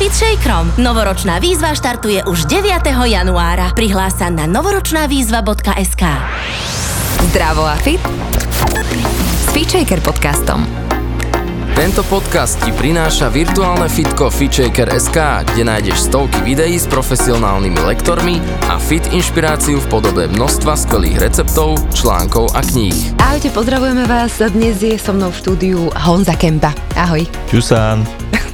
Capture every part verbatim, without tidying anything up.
FitShakerom. Novoročná výzva štartuje už deviateho januára. Prihlás sa na novoročná výzva bodka es ká. Zdravo a fit s FitShaker podcastom. Tento podcast ti prináša virtuálne fitko FitShaker bodka es ká, kde nájdeš stovky videí s profesionálnymi lektormi a fit inšpiráciu v podobe množstva skvelých receptov, článkov a kníh. Ahojte, pozdravujeme vás. Dnes je so mnou v štúdiu Honza Kempa. Ahoj. Čusán.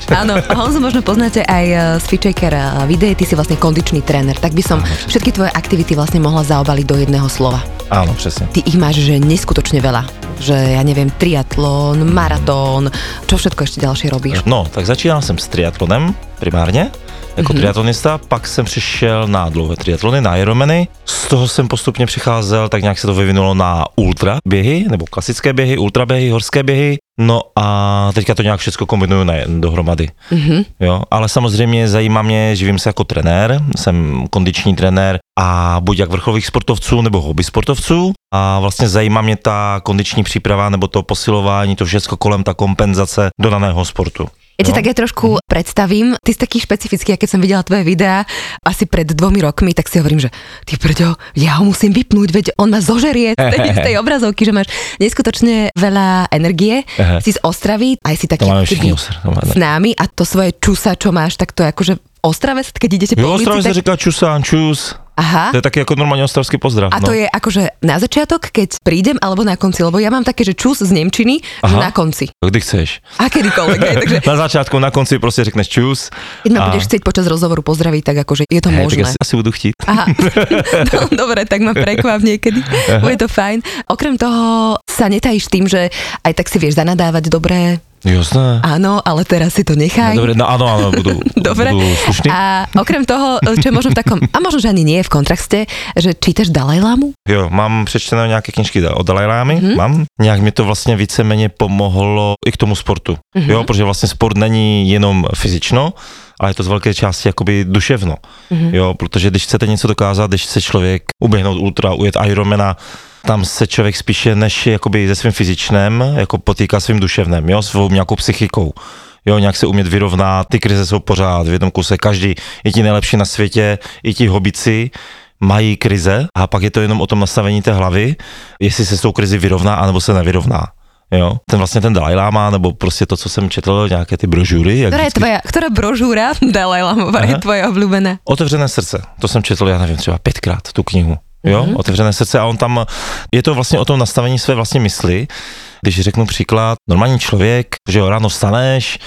Áno, Honzu možno poznáte aj z FitShaker videí, ty si vlastne kondičný tréner, tak by som všetky tvoje aktivity vlastne mohla zaobaliť do jedného slova. Áno, presne. Ty ich máš, že neskutočne veľa, že ja neviem, triatlón, maratón, čo všetko ešte ďalšie robíš? No, tak začínal som s triatlonem primárne, jako mm-hmm. triatlonista, pak jsem přišel na dlouhé triatlony, na Ironmany, z toho jsem postupně přicházel, tak nějak se to vyvinulo na ultra běhy, nebo klasické běhy, ultra běhy, horské běhy, no a teďka to nějak všechno kombinuju na, dohromady, mm-hmm. jo, ale samozřejmě zajímá mě, živím se jako trenér, jsem kondiční trenér a buď jak vrcholových sportovců nebo hobby sportovců a vlastně zajímá mě ta kondiční příprava nebo to posilování, to všechno kolem, ta kompenzace do daného sportu. Ja ti no. tak ja trošku mm-hmm. predstavím, ty si taký špecifický, ja keď som videla tvoje videá asi pred dvomi rokmi, tak si hovorím, že ty prďo, ja ho musím vypnúť, veď on ma zožerie z tej, z tej obrazovky, že máš neskutočne veľa energie, Aha. si z Ostravy, aj si taký typy, s námi a to svoje čusa, čo máš, tak to je akože Ostrave, keď idete po ulici. V Ostrave tak... sa říká čusán, čus. Aha. To je taký ako normálne ostravský pozdrav. A no. to je akože na začiatok, keď prídem, alebo na konci, lebo ja mám také, že čus z nemčiny, Aha. že na konci. Kdy chceš. A kedykoľvek. Aj, takže... na začiatku, na konci proste řekneš čus. Keď ma a... budeš chcieť počas rozhovoru pozdraviť, tak akože je to hey, možné. Tak asi budú chtiť. Aha. No, dobre, tak ma prekvap niekedy. Bude to fajn. Okrem toho sa netajíš tým, že aj tak si vieš zanadávať dobré. Jasné. Áno, ale teraz si to nechaj. No, dobre, no, áno, áno, budú, dobre. budú slušný. A okrem toho, čo možno v takom, a možno, že ani nie je v kontraste, že čítaš Dalajlámu? Jo, mám přečtené nejaké knižky od Dalajlámy, mm-hmm. mám. Nějak mi to vlastně víceméně pomohlo i k tomu sportu, mm-hmm. jo, protože vlastně sport není jenom fyzično, ale je to z velké části jakoby duševno, mm-hmm. jo, protože když chcete něco dokázat, když chce člověk uběhnout ultra, ujet Ironmana, tam se člověk spíše než jakoby se svým fyzičnem, jako potýká svým duševnem, jo, svou nějakou psychikou. Jo, nějak se umět vyrovnat, ty krize jsou pořád v jednom kuse, každý, i ti nejlepší na světě, i ti hobici mají krize a pak je to jenom o tom nastavení té hlavy, jestli se s tou krizi vyrovná, anebo se nevyrovná. Jo, ten vlastně ten Dalajláma, nebo prostě to, co jsem četl, nějaké ty brožury. Jak která je tvoje, která brožura Dalajlámová je tvoje oblíbená? Otevřené srdce, to jsem četl, já nevím, třeba pětkrát tu knihu. Jo, mm-hmm. Otevřené srdce a on tam, je to vlastně o tom nastavení své vlastní mysli, když řeknu příklad, normální člověk, že jo, ráno vstaneš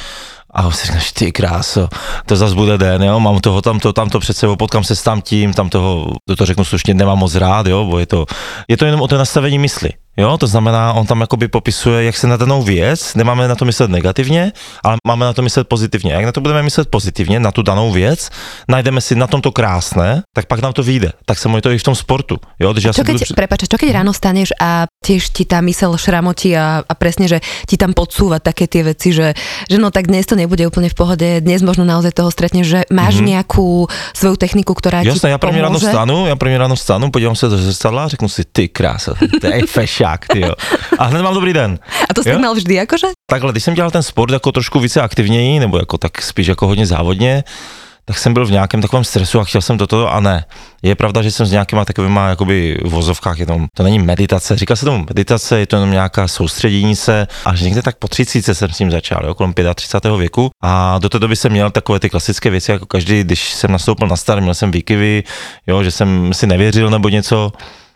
a si řekneš, ty kráso, to zas bude den, jo, mám toho, tamto, tamto před sebou, potkám se s tamtím, tam toho, to, to řeknu slušně, nemám moc rád, jo, bo je to, je to jenom o tom nastavení mysli. Jo, to znamená, on tam jakoby popisuje, jak se na danou věc, nemáme na to myslet negativně, ale máme na to myslet pozitivně. Jak na to budeme myslet pozitivně, na tu danou věc, najdeme si na tom to krásné, tak pak nám to vyjde. Tak se může to i v tom sportu. Jo, když ja čo, keď, budu... prepáč, čo keď ráno staneš a tiež ti tá mysel šramotí a, a presne, že ti tam podsúva také tie veci, že, že no tak dnes to nebude úplne v pohode, dnes možno naozaj toho stretneš, že máš mm-hmm. nejakú svoju techniku, ktorá Jasne, ti pomôže. Jasné, ja prvne ráno vstanu, ja prvne ráno vstanu, podívam sa do zrcadla a řeknu si, ty krása, to je fashion. Aktiv. A hned mám dobrý den. A to jsi měl vždy jakože? Takhle, když jsem dělal ten sport jako trošku více aktivněji, nebo jako tak spíš jako hodně závodně, tak jsem byl v nějakém takovém stresu a chtěl jsem toto a ne. Je pravda, že jsem s nějakýma takovýma jakoby vozovkách jenom, to není meditace, říká se tomu meditace, je to jenom nějaká soustředění se, až někde tak po třicítce jsem s tím začal, jo, kolem třicátého pátého věku a do té doby jsem měl takové ty klasické věci, jako každý, když jsem nastoupil na start, měl jsem výkyvy, jo, že jsem si nevěřil nebo něco,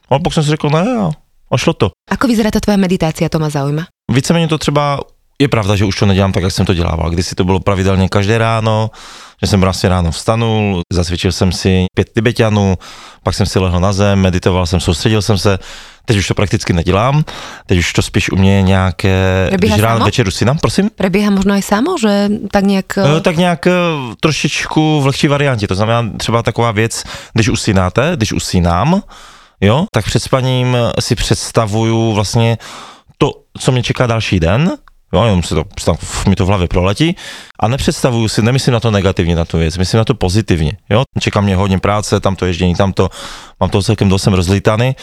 ale pak jsem si řekl, ne, jo. A šlo to. Ako vyzerá tá tvoja meditácia, to ma zaujíma? Víceméně to třeba, je pravda, že už to nedělám tak, jak jsem to dělával. Kdysi to bylo pravidelně každé ráno, že jsem vlastně ráno vstanul, zacvičil jsem si pět tibetanů, pak jsem si lehl na zem, meditoval jsem, soustředil jsem se. Teď už to prakticky nedělám, teď už to spíš u mě nějaké, Prebíha když ráno večeru si nám, prosím? Prebíhá možno i samo, že tak nějak... No, tak nějak trošičku v lehčí variantě, to znamená třeba taková věc, když usínáte, když usínám, jo, tak před spaním si představuju vlastně to, co mě čeká další den, jo, jenom se to, mi to v hlavě proletí a nepředstavuju si, nemyslím na to negativně, na tu věc, myslím na to pozitivně, jo, čeká mě hodně práce, tam to ježdění, tam to, mám toho celkem dost sem rozlítaný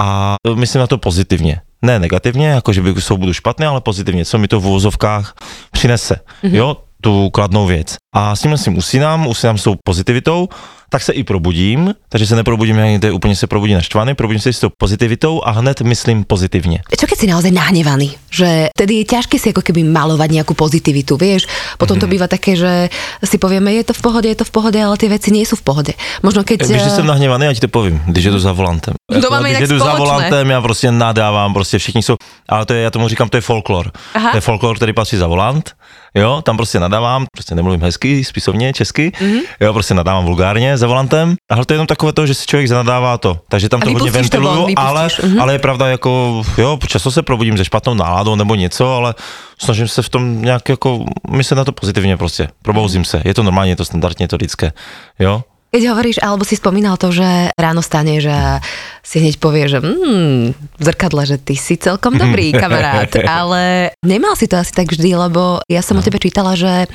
a myslím na to pozitivně. Ne negativně, jakože by jsou budu špatný, ale pozitivně, co mi to v úvozovkách přinese, mm-hmm. jo, tu kladnou věc. a s tímhle si usínám, usínám s tou pozitivitou, tak se i probudím, takže se neprobudím někde, úplně se probudím naštvaný, probudím se s tou pozitivitou a hned myslím pozitivně. Čo keď si naozaj nahnevaný, že tedy je ťažké si ako keby malovať nejakú pozitivitu, vieš? Potom mm-hmm. to býva také, že si povieme, je to v pohode, je to v pohode, ale tie veci nie sú v pohode. Možno keď Když jsem nahnevaný, já ti to povím, když jedu za volantem. To máme jinak společné. Když jedu za volantem, já prostě nadávám, prostě všichni jsou, ale to je, já tomu říkám, to je folklor. Aha. To je folklor, který patří za volant. Jo, tam prostě nadávám, prostě nemluvím hezky, spisovně, česky. Mm-hmm. Jo, prostě nadávám vulgárně za volantem. Ale to je jenom takové to, že si člověk zanadává to. Takže tam to hodně ventiluju, to ale, mm-hmm. ale je pravda jako, jo, často se probudím se špatnou náladou nebo něco, ale snažím se v tom nějak jako myslet na to pozitivně prostě. Probouzím se. Je to normálně, je to standardně, je to lidské. Jo. Keď hovoríš, alebo si spomínal to, že ráno staneš a si hneď povieš, že hmm, v zrkadle, že ty si celkom dobrý kamarát, ale nemal si to asi tak vždy, lebo ja som no. o tebe čítala, že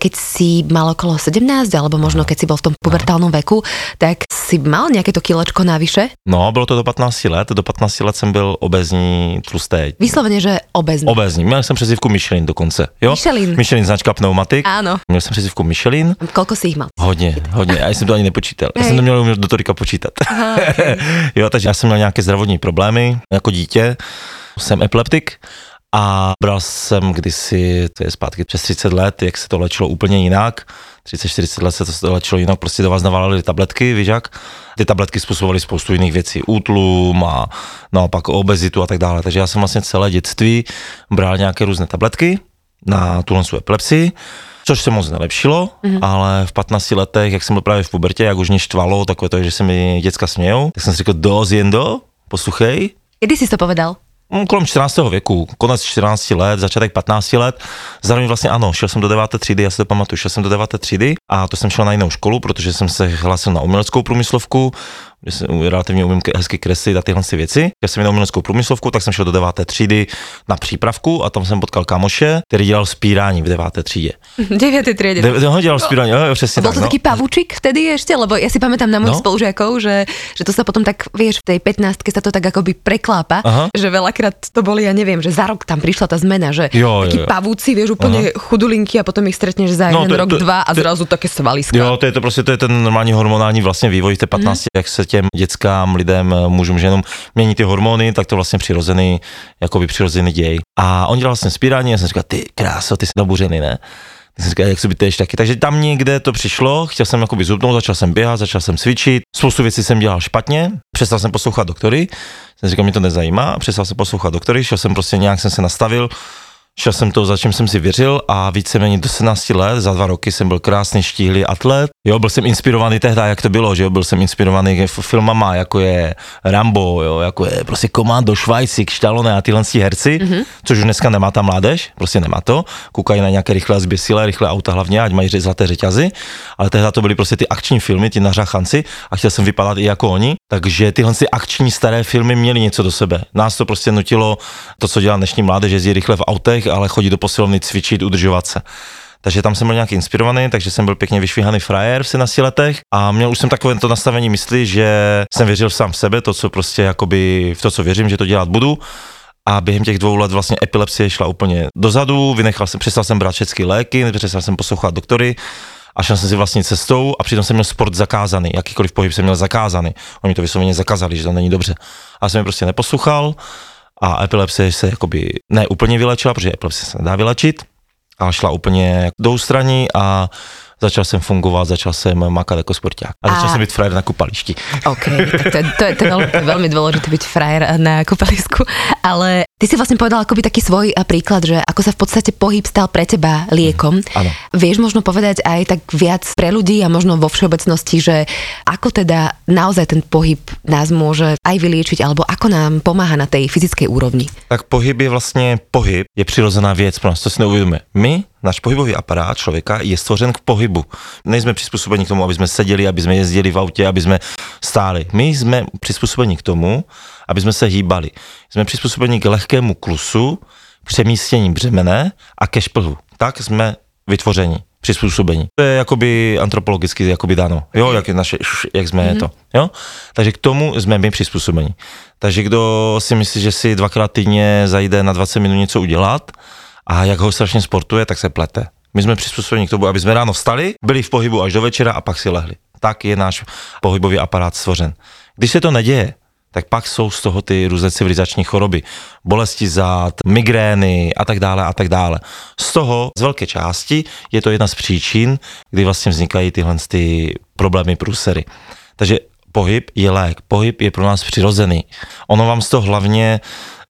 keď si mal okolo sedemnásť, alebo možno keď si bol v tom pubertálnom veku, tak si mal nejaké to kilečko navyše? No, bylo to do patnácti let, do patnácti let jsem byl obezní tlustý. Vysloveně, že obezní. Obezní, měl jsem přezdívku Michelin dokonce, jo? Michelin. Michelin, značka pneumatik. Áno. Měl jsem přezdívku Michelin. Kolko si jich mal? Hodně, hodně. Já jsem to ani nepočítal. Hej. Já jsem to měl umět do tolika počítat. Aha, okay. Jo, takže já jsem měl nějaké zdravotní problémy jako dítě. Jsem epileptik. A bral jsem kdysi, to je zpátky přes třicet let, jak se to léčilo úplně jinak. třicet čtyřicet let se to léčilo jinak, prostě do vás navalili tabletky, víš jak? Ty tabletky způsobovaly spoustu jiných věcí, útlum a naopak obezitu a tak dále. Takže já jsem vlastně celé dětství bral nějaké různé tabletky na tuhle svou epilepsii, což se moc nelepšilo, mm-hmm. ale v patnácti letech, jak jsem byl právě v pubertě, jak už mě štvalo, takové to, že se mi děcka smějou, tak jsem si řekl, dost jen do, posluchej. Kdy jsi to povedal? Kolem čtrnáctého věku, konec čtrnácti let, začátek patnácti let, zároveň vlastně ano, šel jsem do deváté třídy, já si to pamatuju, šel jsem do deváté třídy a to jsem šel na jinou školu, protože jsem se hlásil na uměleckou průmyslovku, kde jsem relativně umím hezky kreslit a tyhle si věci. Já jsem měl uměleckou průmyslovku, tak jsem šel do deváté třídy na přípravku a tam jsem potkal kamoše, který dělal spírání v deváté třídě. deväť triede. De- no, dělal spírání, jo, jo, přesně. A byl tak, to no. taký pavučík vtedy ještě, lebo já si pamätám na mojich no. spolužiakov, že, že to se potom tak, víš, v tej pätnástke sa to tak akoby preklápa, aha. že veľakrát to boli, ja neviem, že za rok tam prišla tá zmena, že jo, takí jo, jo. pavúci, vieš, úplne aha. chudulinky a potom ich stretneš za jeden no, to, rok, to, dva a to, zrazu také svaliska. Jo, to je to prostě to je ten normální hormonální vlastně vývoj v té patnácti, jak se těm dětskám, lidem, mužům, ženům mění ty hormony, tak to vlastně přirozený, jakoby přirozený děj. A on dělal vlastně spírání, já jsem říkal, ty kráso, ty jsi nabuřený, ne? Tak jsem říkal, jak si by tež taky. Takže tam někde to přišlo, chtěl jsem jakoby zubnout, začal jsem běhat, začal jsem cvičit, spoustu věcí jsem dělal špatně, přestal jsem poslouchat doktory, jsem říkal, mě to nezajímá, přestal jsem poslouchat doktory, šel jsem prostě nějak jsem se nastavil, šel jsem to, za čím jsem si věřil a víceméně do sedmnácti let, za dva roky jsem byl krásný štíhlý atlet. Jo, byl jsem inspirovaný tehdy, jak to bylo, že jo, byl jsem inspirovaný filmama, jako je Rambo, jo, jako je prostě Komando, Schweizik, Stallone a tyhle herci, mm-hmm. což už dneska nemá ta mládež, prostě nemá to. Koukají na nějaké rychlé zběsilé, rychlé auta hlavně, ať mají zlaté řeťazy, ale tehdy to byly prostě ty akční filmy, ti nařachanci a chtěl jsem vypadat i jako oni, takže tyhle akční staré filmy měly něco do sebe. Nás to prostě nutilo, to co dělá dnešní mládež, jezdí rychle v autech, ale chodí do posilovny cvičit, udržovat se. Takže tam jsem byl nějak inspirovaný, takže jsem byl pěkně vyšvihaný frajer v sedmnácti letech a měl už jsem takové to nastavení mysli, že jsem věřil sám v sebe, to co prostě jakoby v to co věřím, že to dělat budu. A během těch dvou let vlastně epilepsie šla úplně dozadu, vynechal jsem, přestal jsem brát všechny léky, přestal jsem poslouchat doktory. A šel jsem si vlastní cestou a přitom jsem měl sport zakázaný, jakýkoliv pohyb jsem měl zakázaný. Oni to vysloveně zakázali, že to není dobře. A jsem je prostě neposlouchal. A epilepsie se jakoby ne úplně vylečila, protože epilepsie se nedá vylečit, ale šla úplně do ústraní a začal jsem fungovat, začal jsem makat jako sporták. A začal a... jsem být frajer na kupališti. OK, tak to je, to je, to je veľmi, veľmi dôležité byť frajer na kupalisku, ale ty si vlastne povedal akoby taký svoj príklad, že ako sa v podstate pohyb stal pre teba liekom. Mm, vieš možno povedať aj tak viac pre ľudí a možno vo všeobecnosti, že ako teda naozaj ten pohyb nás môže aj vyliečiť, alebo ako nám pomáha na tej fyzickej úrovni? Tak pohyb je vlastne, pohyb je přirozená věc pro nás, to si neuvědomujeme. My náš pohybový aparát člověka je stvořen k pohybu. Nejsme přizpůsobeni k tomu, aby jsme seděli, aby jsme jezdili v autě, aby jsme stáli. My jsme přizpůsobeni k tomu, aby jsme se hýbali. Jsme přizpůsobeni k lehkému klusu, přemístění břemene a ke šplhu. Tak jsme vytvořeni, přizpůsobeni. To je jakoby antropologicky jakoby dáno. Jo, jak je naše, jak jsme mm-hmm. to. Jo? Takže k tomu jsme my přizpůsobeni. Takže kdo si myslí, že si dvakrát týdně zajde na dvadsať minút něco udělat, a jak ho strašně sportuje, tak se plete. My jsme přizpůsobeni k tomu, aby jsme ráno vstali, byli v pohybu až do večera a pak si lehli. Tak je náš pohybový aparát stvořen. Když se to neděje, tak pak jsou z toho ty různé civilizační choroby, bolesti zad, migrény a tak dále a tak dále. Z toho, z velké části, je to jedna z příčin, kdy vlastně vznikají tyhle ty problémy průsery. Takže pohyb je lék, pohyb je pro nás přirozený. Ono vám z toho hlavně,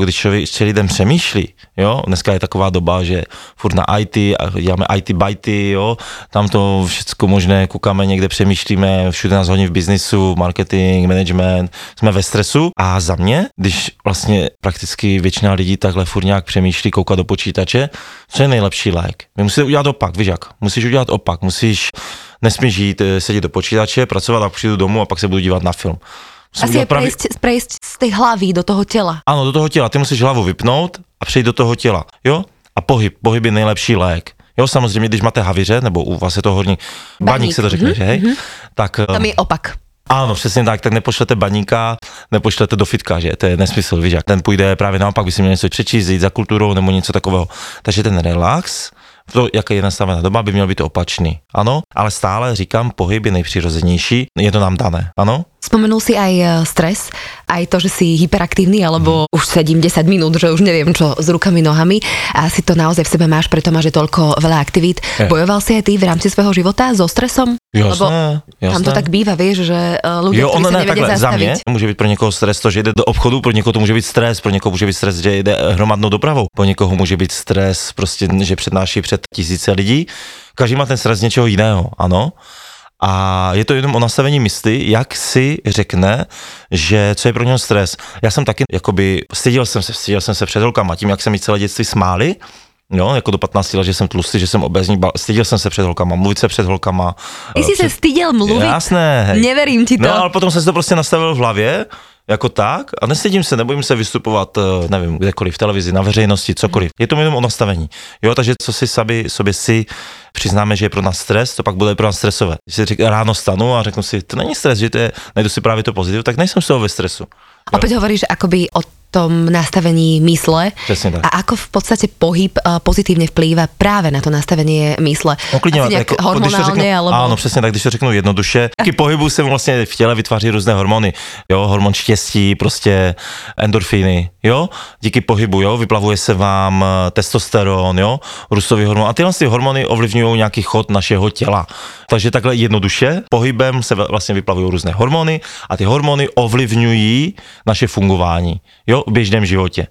když člověk lidem přemýšlí, jo, dneska je taková doba, že furt na í té, děláme í té bajty, jo, tam to všecko možné, kukáme někde, přemýšlíme, všude nás honí v biznisu, marketing, management, jsme ve stresu a za mě, když vlastně prakticky většina lidí takhle furt nějak přemýšlí, kouká do počítače, co je nejlepší lék? My musíte udělat opak, víš jak, musíš udělat opak, musíš, nesmíš jít, sedět do počítače, pracovat a přijdu domů a pak se budu dívat na film. Asi je pravi... prejsť, prejsť z tej hlavy do toho tela. Áno, do toho tela. Ty musíš hlavu vypnout a přejít do toho tela. Jo? A pohyb. Pohyb je nejlepší lék. Jo, samozřejmě, když máte havíře, nebo u vás je to horník, baník, baník se to řekne, mm-hmm, že hej? Mm-hmm. Tak, tam je opak. Áno, přesně tak, tak nepošlete baníka, nepošlete do fitka, že to je nesmysl, víš, ten půjde právě naopak, by si měl něco přečíst, jít za kulturou nebo něco takového. Takže ten relax, to, jaká je nastavená doba, by měl být opačný. Ano, ale stále říkám, pohyb je nejpřirozenější, je to nám dané, ano? Spomenul si aj stres, aj to, že si hyperaktívny, alebo mm. už sedím desať minút, že už neviem čo s rukami, nohami a si to naozaj v sebe máš, preto máš toľko veľa aktivít. Je. Bojoval si aj ty v rámci svojho života so stresom? Jasné, lebo jasné. Tam to tak býva, vieš, že ľudia, jo, ktorí sa nevedia zastaviť. Za môže byť pro niekoho stres to, že ide do obchodu, pro niekoho to môže byť stres, pro niekoho môže byť stres, že ide hromadnou dopravou, pro niekoho môže byť stres, proste, že přednáší pred tisíce lidí. Každý má ten stres z niečoho iného, áno. A je to jenom o nastavení mysli, jak si řekne, že co je pro něho stres. Já jsem taky, jakoby, styděl jsem se, styděl jsem se před holkama, tím, jak jsem mi celé dětství smáli, jo, jako do patnácti let, že jsem tlustý, že jsem obézní, styděl jsem se před holkama, mluvit se před holkama. Ty jsi před... se styděl mluvit? Jasné. Hej. Neverím ti to. No, ale potom jsem si to prostě nastavil v hlavě, jako tak, a nestydím se, nebojím se vystupovat, nevím, kdekoliv, v televizi, na veřejnosti, cokoliv. Je to jenom o nastavení. Jo, takže co si sami, sobě si přiznáme, že je pro nás stres, to pak bude pro nás stresové. Když si řekne, ráno stanu a řeknu si, to není stres, že to je, najdu si právě to pozitiv, tak nejsem z toho ve stresu. Jo. Opäť hovoríš akoby o tom nastavení mysle. Presne tak. A ako v podstate pohyb pozitívne vplýva práve na to nastavenie mysle. Uklidňovať, nejak ako, hormonálne, řeknu, alebo... Áno, presne tak, když to řeknu jednoduše. Taký pohybu sa vlastne v tele vytváří rôzne hormóny. Jo, hormón šťastí, proste endorfíny, jo. Díky pohybu, jo, vyplavuje sa vám testosterón, jo, růstový hormón. A tyhle hormóny ovlivňujú nejaký chod našeho tela. Takže takhle jednoduše pohybem sa vlastne vyplavujú rôzne hormóny a tie hormóny ovlivňují naše fungování, jo, v běžném životě.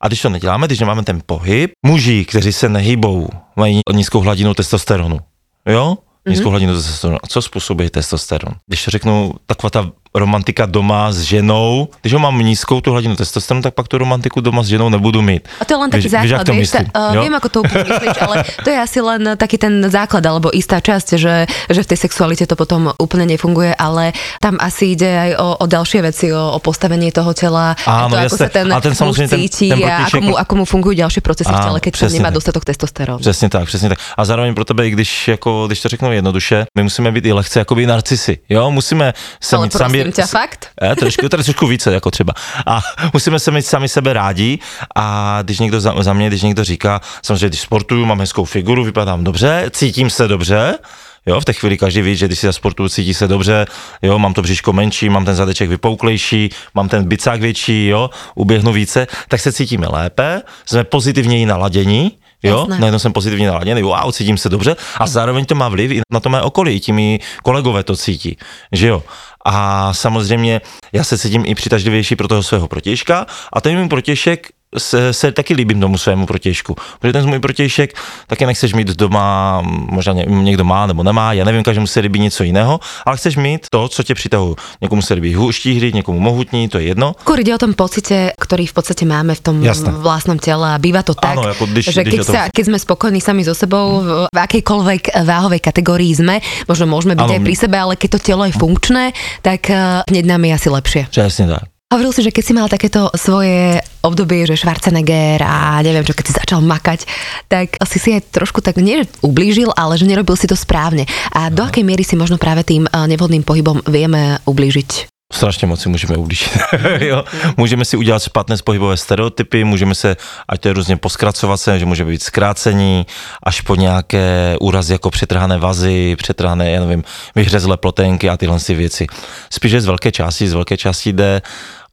A když to neděláme, když nemáme ten pohyb, muži, kteří se nehybou, mají nízkou hladinu testosteronu, jo? Nízkou mm-hmm. hladinu testosteronu. A co způsobuje testosteron? Když to řeknu, taková ta romantika doma s ženou, když ho mám nízkou tu hladinu testosteronu, tak pak tu romantiku doma s ženou nebudu mít. A to je len taký Víš, základ, vieš, ta, uh, viem ako to úplne myslíš, ale to je asi len taký ten základ, alebo istá časť, že, že v tej sexualite to potom úplne nefunguje, ale tam asi ide aj o, o ďalšie veci, o, o postavenie toho tela, áno, to, ako jasne, sa ten, ten muž cíti ten, ten a ako mu, ako mu fungujú ďalšie procesy áno, v tele, keď tam nemá dostatok testosterónu. Presne tak, presne tak. A zároveň pro tebe, když, ako, když to řeknu jednoduše, my musíme byť i lehce akoby narcisy, jo? Musíme sa mít sami Ťa, fakt? Ja, trošku, trošku více, jako třeba. A musíme se mít sami sebe rádi a když někdo za, za mě, když někdo říká, samozřejmě, když sportuju, mám hezkou figuru, vypadám dobře, cítím se dobře, jo, v té chvíli každý ví, že když si zasportuju, cítí se dobře, jo, mám to bříško menší, mám ten zadeček vypouklejší, mám ten bicák větší, jo, uběhnu více, tak se cítíme lépe, jsme pozitivněji naladění, jo, najednou jsem pozitivně naladěný, wow, cítím se dobře a zároveň to má vliv i na to mé okolí, i ti mí kolegové to cítí, že jo. A samozřejmě já se cítím i přitažlivější pro toho svého protějška a ten můj protějšek se, se taky líbím tomu svému protějšku. Protože ten můj protějšek taky nechceš mít doma, možná někdo má nebo nemá, já nevím, každému se líbí něco jiného, ale chceš mít to, co tě přitahuje. Někomu se líbí štíhry, někomu mohutní, to je jedno. Skôr ide o tom pocite, ktorý v podstate máme v tom Jasne. Vlastnom tele a býva to tak, ano, jako když, že když keď, sa, keď sme spokojní sami so sebou, hmm. v akejkoľvek váhovej kategórii sme, možno môžeme byť ano, aj pri sebe, ale keď to telo je funkčné, tak hneď nám je asi lepšie. Jasne tak. Hovoril si, že keď si mal takéto svoje obdobie, že Schwarzenegger a neviem čo, keď si začal makať, tak si si aj trošku tak nie ublížil, ale že nerobil si to správne. A do akej miery si možno práve tým nevhodným pohybom vieme ublížiť? strašně moc si můžeme ublížit. Jo? Můžeme si udělat špatné pohybové stereotypy, můžeme se, ať to je různě poskracovat se, že může být zkrácení, až po nějaké úrazy jako přetrhané vazy, přetrhané, já nevím, vyhřezlé ploténky a tyhle si věci. Spíše z velké části, z velké části jde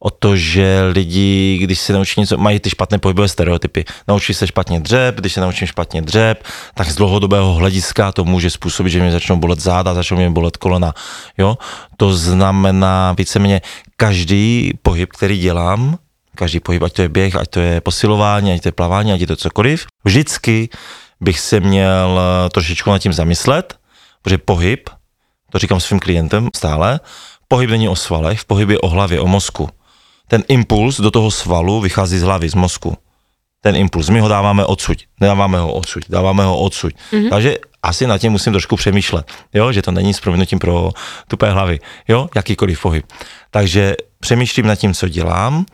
o to, že lidi, když se naučí něco, mají ty špatné pohybové stereotypy. Naučí se špatně dřep, když se naučím špatně dřep, tak z dlouhodobého hlediska to může způsobit, že mě začnou bolet záda, začnou mě bolet kolena. Jo? To znamená víceméně každý pohyb, který dělám, každý pohyb, ať to je běh, ať to je posilování, ať to je plavání, ať je to cokoliv, vždycky bych se měl trošičku nad tím zamyslet, protože pohyb, to říkám svým klientem stále, pohyb není o svalech, pohyb je o hlavě, o mozku. Ten impuls do toho svalu vychází z hlavy, z mozku. Ten impuls, my ho dáváme odsuť, nedáváme ho odsuť, dáváme ho odsuť. Mm-hmm. Takže asi nad tím musím trošku přemýšlet, jo? Že to není s prominutím pro tupé hlavy, jo? Jakýkoliv pohyb. Takže přemýšlím nad tím, co dělám,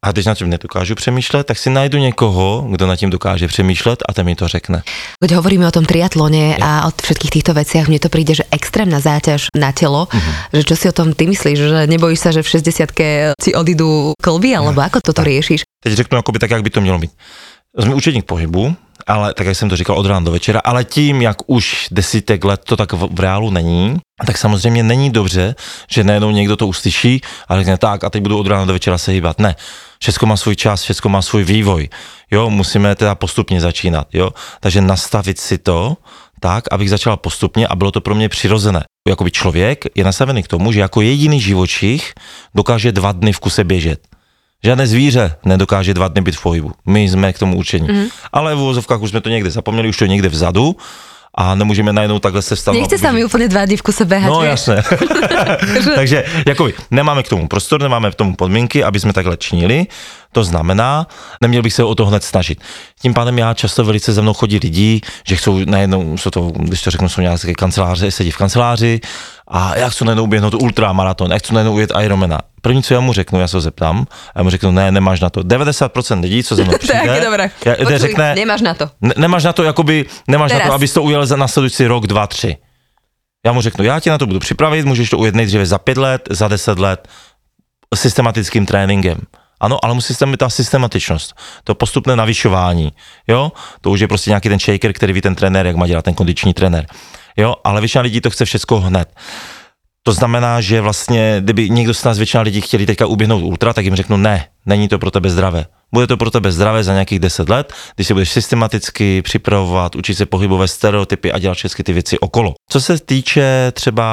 a když nad tím nedokážu přemýšlet, tak si najdu někoho, kdo nad tím dokáže přemýšlet a ten mi to řekne. Keď hovoríme o tom triatlone a o všetkých týchto veciach, mne to príde, že extrémna záťaž na telo, uh-huh. že čo si o tom ty myslíš, že nebojíš sa, že v šesťdesiatke si odídu klby, alebo ako toto riešiš? Teď řeknu akoby tak, jak by to mělo být. Sme učeník pohybu, ale tak jak jsem to říkal od rána do večera, ale tím, jak už desítek let to tak v, v reálu není, tak samozřejmě není dobře, že najednou někdo to uslyší a řekne tak a teď budu od rána do večera se hýbat. Ne, všechno má svůj čas, všechno má svůj vývoj, jo, musíme teda postupně začínat, jo, takže nastavit si to tak, abych začal postupně a bylo to pro mě přirozené. Jakoby člověk je nastavený k tomu, že jako jediný živočich dokáže dva dny v kuse běžet. Žádné zvíře nedokáže dva dny být v pohybu. My jsme k tomu učení. Mm-hmm. Ale v uvozovkách už jsme to někde zapomněli, už to někde vzadu a nemůžeme najednou takhle se vstávnout. Nechce sami úplně dva dny v kuse běhat. No jasné. Takže jakoby, nemáme k tomu prostor, nemáme k tomu podmínky, aby jsme takhle činili. To znamená, neměl bych se o to hned snažit. Tím pádem já často velice za mnou chodí lidi, že chcou najednou, jsou to, když to řeknu, jsou nějaké kanceláře, sedí v kanceláři a já chci najednou uběhnout ultramaraton, já chci najednou ujet Ironmana. První, co já mu řeknu, já se ho zeptám, já mu řeknu, ne, nemáš na to. devadesát procent lidí, co za mnou přijde, tak, dobré. Počuj, řekne, nemáš na to. Ne, nemáš na to, jakoby, nemáš Teraz. na to, abys to ujel za následující rok, dva, tři. Já mu řeknu, já tě na to budu připravit, můžeš to ujet nejdříve za pět let, za deset let, systematickým tréninkem. Ano, ale musí tam být ta systematičnost, to postupné navyšování, jo, to už je prostě nějaký ten shaker, který ví ten trenér, jak má dělat ten kondiční trenér, jo, ale většina lidí to chce všechno hned. To znamená, že vlastně, kdyby někdo z nás většina lidí chtěli teďka uběhnout ultra, tak jim řeknu ne, není to pro tebe zdravé. Bude to pro tebe zdravé za nějakých deset let, když si budeš systematicky připravovat, učit se pohybové stereotypy a dělat všechny ty věci okolo. Co se týče třeba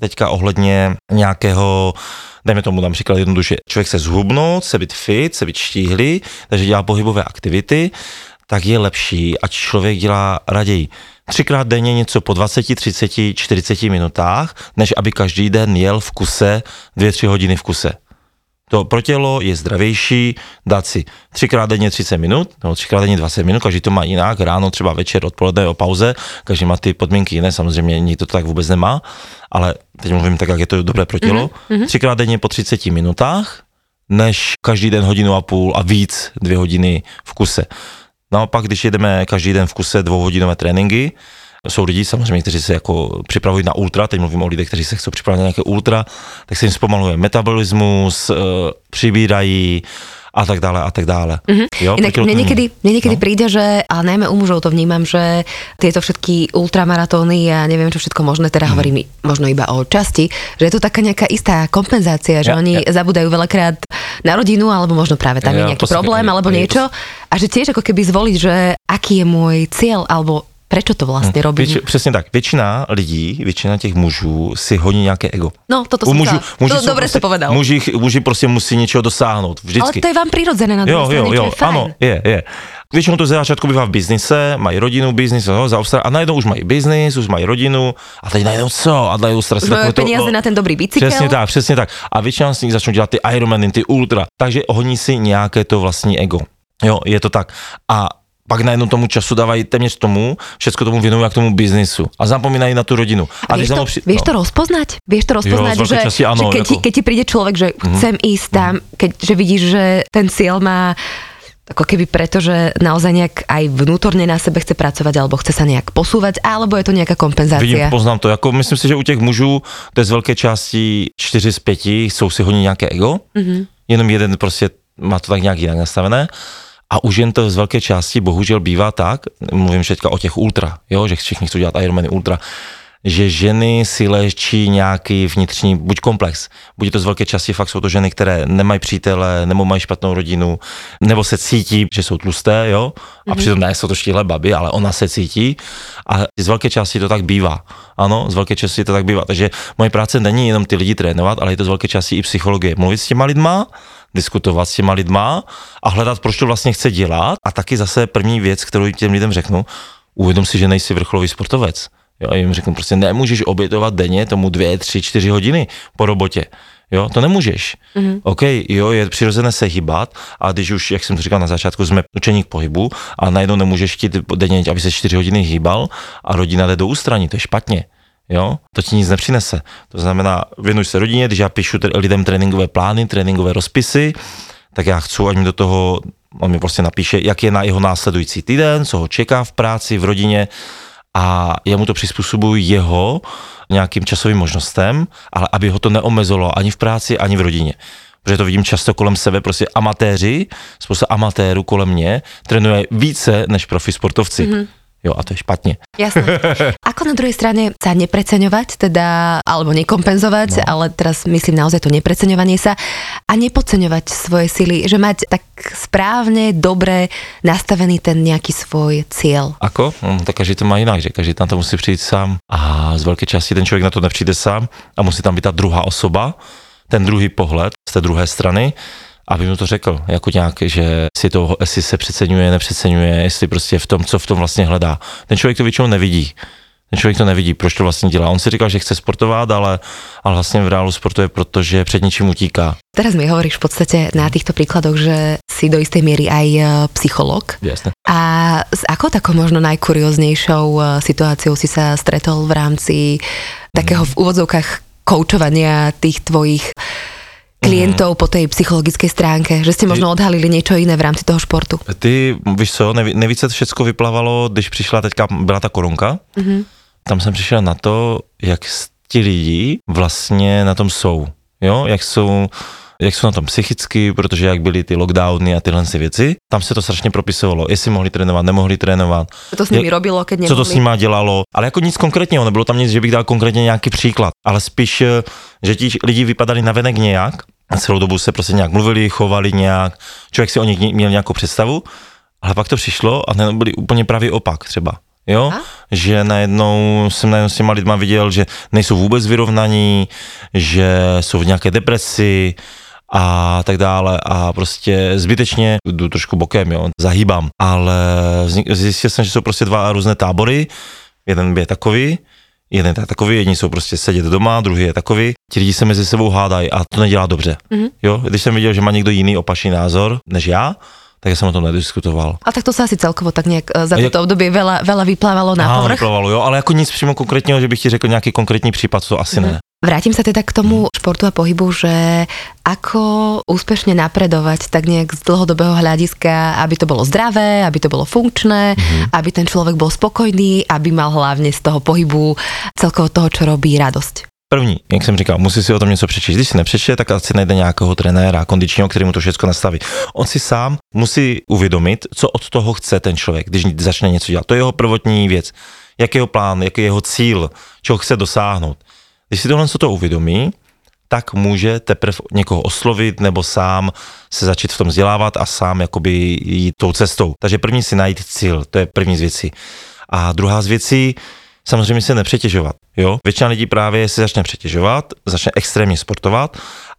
teďka ohledně nějakého, dejme tomu například jednoduše, člověk se zhubnout, se být fit, se být štíhlý, takže dělá pohybové aktivity, tak je lepší, ať člověk dělá raději třikrát denně něco po dvacet, třicet, čtyřicet minutách, než aby každý den jel v kuse dvě tři hodiny v kuse. To pro tělo je zdravější dát si třikrát denně třicet minut, nebo třikrát denně dvacet minut, každý to má jinak, ráno, třeba večer, odpoledne o pauze, každý má ty podmínky jiné, samozřejmě nikdo to tak vůbec nemá, ale teď mluvím tak, jak je to dobré pro tělo, mm-hmm. třikrát denně po třiceti minutách, než každý den hodinu a půl a víc dvě hodiny v kuse. Naopak, když jedeme každý den v kuse dvouhodinové tréninky, jsou lidi samozřejmě, kteří se jako připravují na ultra, teď mluvím o lidech, kteří se chcou připravit na nějaké ultra, tak se jim zpomaluje metabolismus, přibírají a tak dále a tak dále. Mm-hmm. Jo, inak mne niekedy, mne niekedy no. príde, že, a najmä u mužov to vnímam, že tieto všetky ultramaratóny a ja neviem čo všetko možné, teda mm. hovorím možno iba o časti, že je to taká nejaká istá kompenzácia, že ja, oni ja. zabúdajú veľakrát na rodinu, alebo možno práve tam ja, je nejaký poslíka, problém, alebo ja, niečo ja, a že tiež ako keby zvoliť, že aký je môj cieľ, alebo prečo to vlastne robí? Věč, přesně tak. Většina lidí, většina těch mužů si honí nějaké ego. No, toto som mužu, muži to sú dobre prostě, to povedal. Muži, muži prostě musí něčeho dosáhnout. Vždycky. Ale to je vám prirodzené na druhou stranu, to je fajn. Ano, je, je. Většinou to ze začátku bývá v biznise, mají rodinu, biznis, no, zaobstará, a najednou už mají biznis, už mají rodinu, a teď najednou co? A najednou strasí takové to. Peníze no, na ten dobrý bicykel. Přesně tak, přesně tak. A většina z nich začnou dělat ty Ironmany, ty ultra. Takže honí si nějaké to vlastní ego. Jo, je to tak. A pak najednou tomu času dávají téměř tomu, všechno tomu věnují k tomu biznisu a zapomínají na tu rodinu. A, a vieš, to, při... vieš to rozpoznať? Vieš to rozpoznať, jo, že, časti, áno, že keď, jako... ti, keď ti príde človek, že chcem mm-hmm. ísť tam, keď, že vidíš, že ten cieľ má ako keby preto, že naozaj nejak aj vnútorne na sebe chce pracovať, alebo chce sa nejak posúvať, alebo je to nejaká kompenzácia? Vidím, poznám to. Jako, myslím si, že u těch mužů, to je z veľké části štyri z päť, jsou si hodně nějaké ego, mm-hmm. jenom jeden prostě má to tak nějak jinak nastavené. A už jen to z velké části bohužel bývá tak, mluvím teďka o těch ultra, jo, že všichni chcou dělat Ironmany ultra, že ženy si léčí nějaký vnitřní, buď komplex, buď to z velké části fakt jsou to ženy, které nemají přítele, nebo mají špatnou rodinu, nebo se cítí, že jsou tlusté, jo, a mm-hmm. přitom ne, jsou to štíhlé baby, ale ona se cítí a z velké části to tak bývá, ano, z velké části to tak bývá, takže moje práce není jenom ty lidi trénovat, ale je to z velké části i psychologie, mluvit s těma lidma, diskutovat s těma lidma a hledat, proč to vlastně chce dělat. A taky zase první věc, kterou těm lidem řeknu, uvědom si, že nejsi vrcholový sportovec. Jo, a jim řeknu, prostě nemůžeš obětovat denně tomu dvě, tři, čtyři hodiny po robotě. Jo, to nemůžeš. Mm-hmm. OK, jo, je přirozené se hýbat a když už, jak jsem to říkal na začátku, jsme učení k pohybu a najednou nemůžeš chtít denně, aby se čtyři hodiny hýbal a rodina jde do ústraní, to je špatně. Jo? To ti nic nepřinese. To znamená, věnuj se rodině, když já píšu t- lidem tréninkové plány, tréninkové rozpisy, tak já chci, ať mi do toho, on mi prostě napíše, jak je na jeho následující týden, co ho čeká v práci, v rodině a já mu to přizpůsobuju jeho nějakým časovým možnostem, ale aby ho to neomezilo ani v práci, ani v rodině. Protože to vidím často kolem sebe, prostě amatéři, spousta amatérů kolem mě, trénuje více než profi sportovci. Mm-hmm. Jo, a to je špatne. Jasné. Ako na druhej strane sa nepreceňovať, teda, alebo nekompenzovať, no. ale teraz myslím naozaj to nepreceňovanie sa a nepodceňovať svoje sily, že mať tak správne, dobre nastavený ten nejaký svoj cieľ. Ako? No, tak každý to má inak, že každý tam to musí přijít sám a z veľkej časti ten človek na to nepřijde sám a musí tam byť tá druhá osoba, ten druhý pohled z té druhé strany, aby mu to řekl, jako nějak, že si to, jestli se přeceňuje, nepřeceňuje, jestli prostě v tom, co v tom vlastně hledá. Ten člověk to většinou nevidí. Ten člověk to nevidí, proč to vlastně dělá. On si říkal, že chce sportovat, ale, ale vlastně v reálu sportuje, protože před ničím utíká. Teraz mi hovoríš v podstate na týchto príkladoch, že si do istej miery aj psychológ. Jasne. A s akou takou možno najkurióznejšou situáciou si sa stretol v rámci takého v úvodzovkách koučovania tých tvojich klientov po tej psychologické stránke, že ste možno odhalili niečo iné v rámci toho športu? Ty, víš co, nejvíce všechno vyplavalo, když přišla teďka, byla ta korunka, mm-hmm. tam jsem přišel na to, jak ti lidi vlastně na tom jsou, jo, jak jsou, jak jsou na tom psychicky, protože jak byly ty lockdowny a tyhle si věci, tam se to strašně propisovalo, jestli mohli trénovat, nemohli trénovat. Co to s nimi jak, robilo, keď nemohli. Co to s nima dělalo, ale jako nic konkrétního, nebylo tam nic, že bych dal konkrétně nějaký příklad, ale spíš, že ti lidi vypadali navenek nějak, a celou dobu se prostě nějak mluvili, chovali nějak, člověk si o nich měl nějakou představu, ale pak to přišlo a byli úplně pravý opak třeba. Jo, a? Že najednou jsem najednou s těma lidma viděl, že nejsou vůbec vyrovnaní, že jsou v nějaké depresi a tak dále a prostě zbytečně jdu trošku bokem, jo, zahýbám, ale zjistil jsem, že jsou prostě dva různé tábory, jeden je takový, jeden je takový, jedni jsou prostě sedět doma, druhý je takový. Ti lidi se mezi sebou hádají a to nedělá dobře. Mm-hmm. Jo, když jsem viděl, že má někdo jiný opačný názor než já, tak som o tom nediskutoval. A tak to sa asi celkovo tak nejak za toto jak... obdobie veľa, veľa vyplávalo na Aha, povrch. Vyplávalo, jo, ale ako nic přímo konkrétneho, že bych ti řekl nejaký konkrétny prípad, to asi mm. ne. Vrátim sa teda k tomu mm. športu a pohybu, že ako úspešne napredovať tak nejak z dlhodobého hľadiska, aby to bolo zdravé, aby to bolo funkčné, mm. aby ten človek bol spokojný, aby mal hlavne z toho pohybu celkovo toho, čo robí, radosť. První, jak jsem říkal, musí si o tom něco přečíst. Když si nepřečte, tak asi najde nějakého trenéra kondičního, který mu to všechno nastaví. On si sám musí uvědomit, co od toho chce ten člověk, když začne něco dělat. To je jeho prvotní věc. Jaký je jeho plán, jaký je jeho cíl, čeho chce dosáhnout. Když si tohle to uvědomí, tak může teprve někoho oslovit nebo sám se začít v tom vzdělávat a sám jakoby jít tou cestou. Takže první si najít cíl, to je první z věcí. A druhá z věcí, samozřejmě se nepřetěžovat, jo. Většina lidí právě se začne přetěžovat, začne extrémně sportovat,